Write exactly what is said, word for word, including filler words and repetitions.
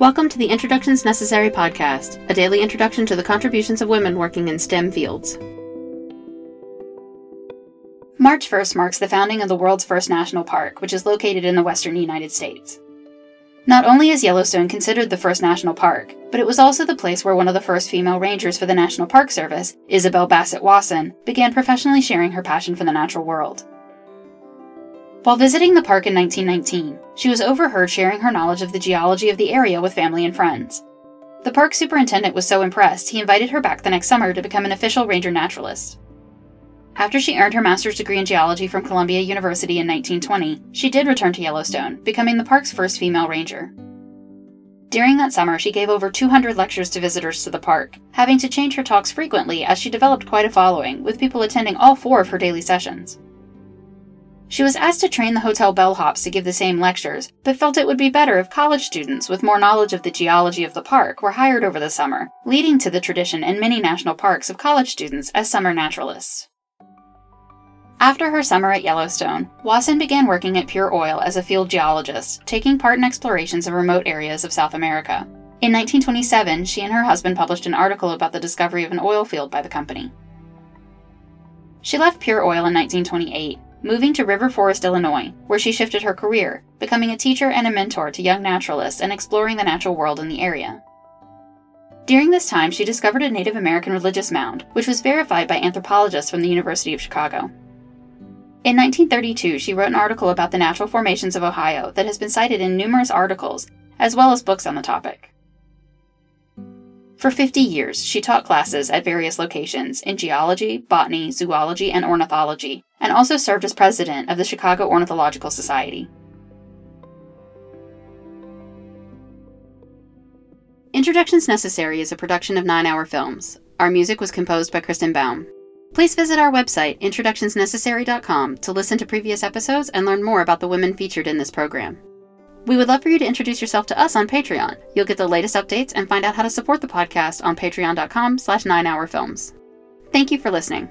Welcome to the Introductions Necessary podcast, a daily introduction to the contributions of women working in STEM fields. March first marks the founding of the world's first national park, which is located in the western United States. Not only is Yellowstone considered the first national park, but it was also the place where one of the first female rangers for the National Park Service, Isabel Bassett Wasson, began professionally sharing her passion for the natural world. While visiting the park in nineteen nineteen, she was overheard sharing her knowledge of the geology of the area with family and friends. The park superintendent was so impressed, he invited her back the next summer to become an official ranger naturalist. After she earned her master's degree in geology from Columbia University in nineteen twenty, she did return to Yellowstone, becoming the park's first female ranger. During that summer, she gave over two hundred lectures to visitors to the park, having to change her talks frequently as she developed quite a following, with people attending all four of her daily sessions. She was asked to train the hotel bellhops to give the same lectures, but felt it would be better if college students with more knowledge of the geology of the park were hired over the summer, leading to the tradition in many national parks of college students as summer naturalists. After her summer at Yellowstone, Wasson began working at Pure Oil as a field geologist, taking part in explorations of remote areas of South America. In nineteen twenty-seven, she and her husband published an article about the discovery of an oil field by the company. She left Pure Oil in nineteen twenty-eight. Moving to River Forest, Illinois, where she shifted her career, becoming a teacher and a mentor to young naturalists and exploring the natural world in the area. During this time, she discovered a Native American religious mound, which was verified by anthropologists from the University of Chicago. In nineteen thirty-two, she wrote an article about the natural formations of Ohio that has been cited in numerous articles, as well as books on the topic. For fifty years, she taught classes at various locations in geology, botany, zoology, and ornithology, and also served as president of the Chicago Ornithological Society. Introductions Necessary is a production of Nine Hour Films. Our music was composed by Kristen Baum. Please visit our website, introductions necessary dot com, to listen to previous episodes and learn more about the women featured in this program. We would love for you to introduce yourself to us on Patreon. You'll get the latest updates and find out how to support the podcast on patreon dot com slash nine hour films. Thank you for listening.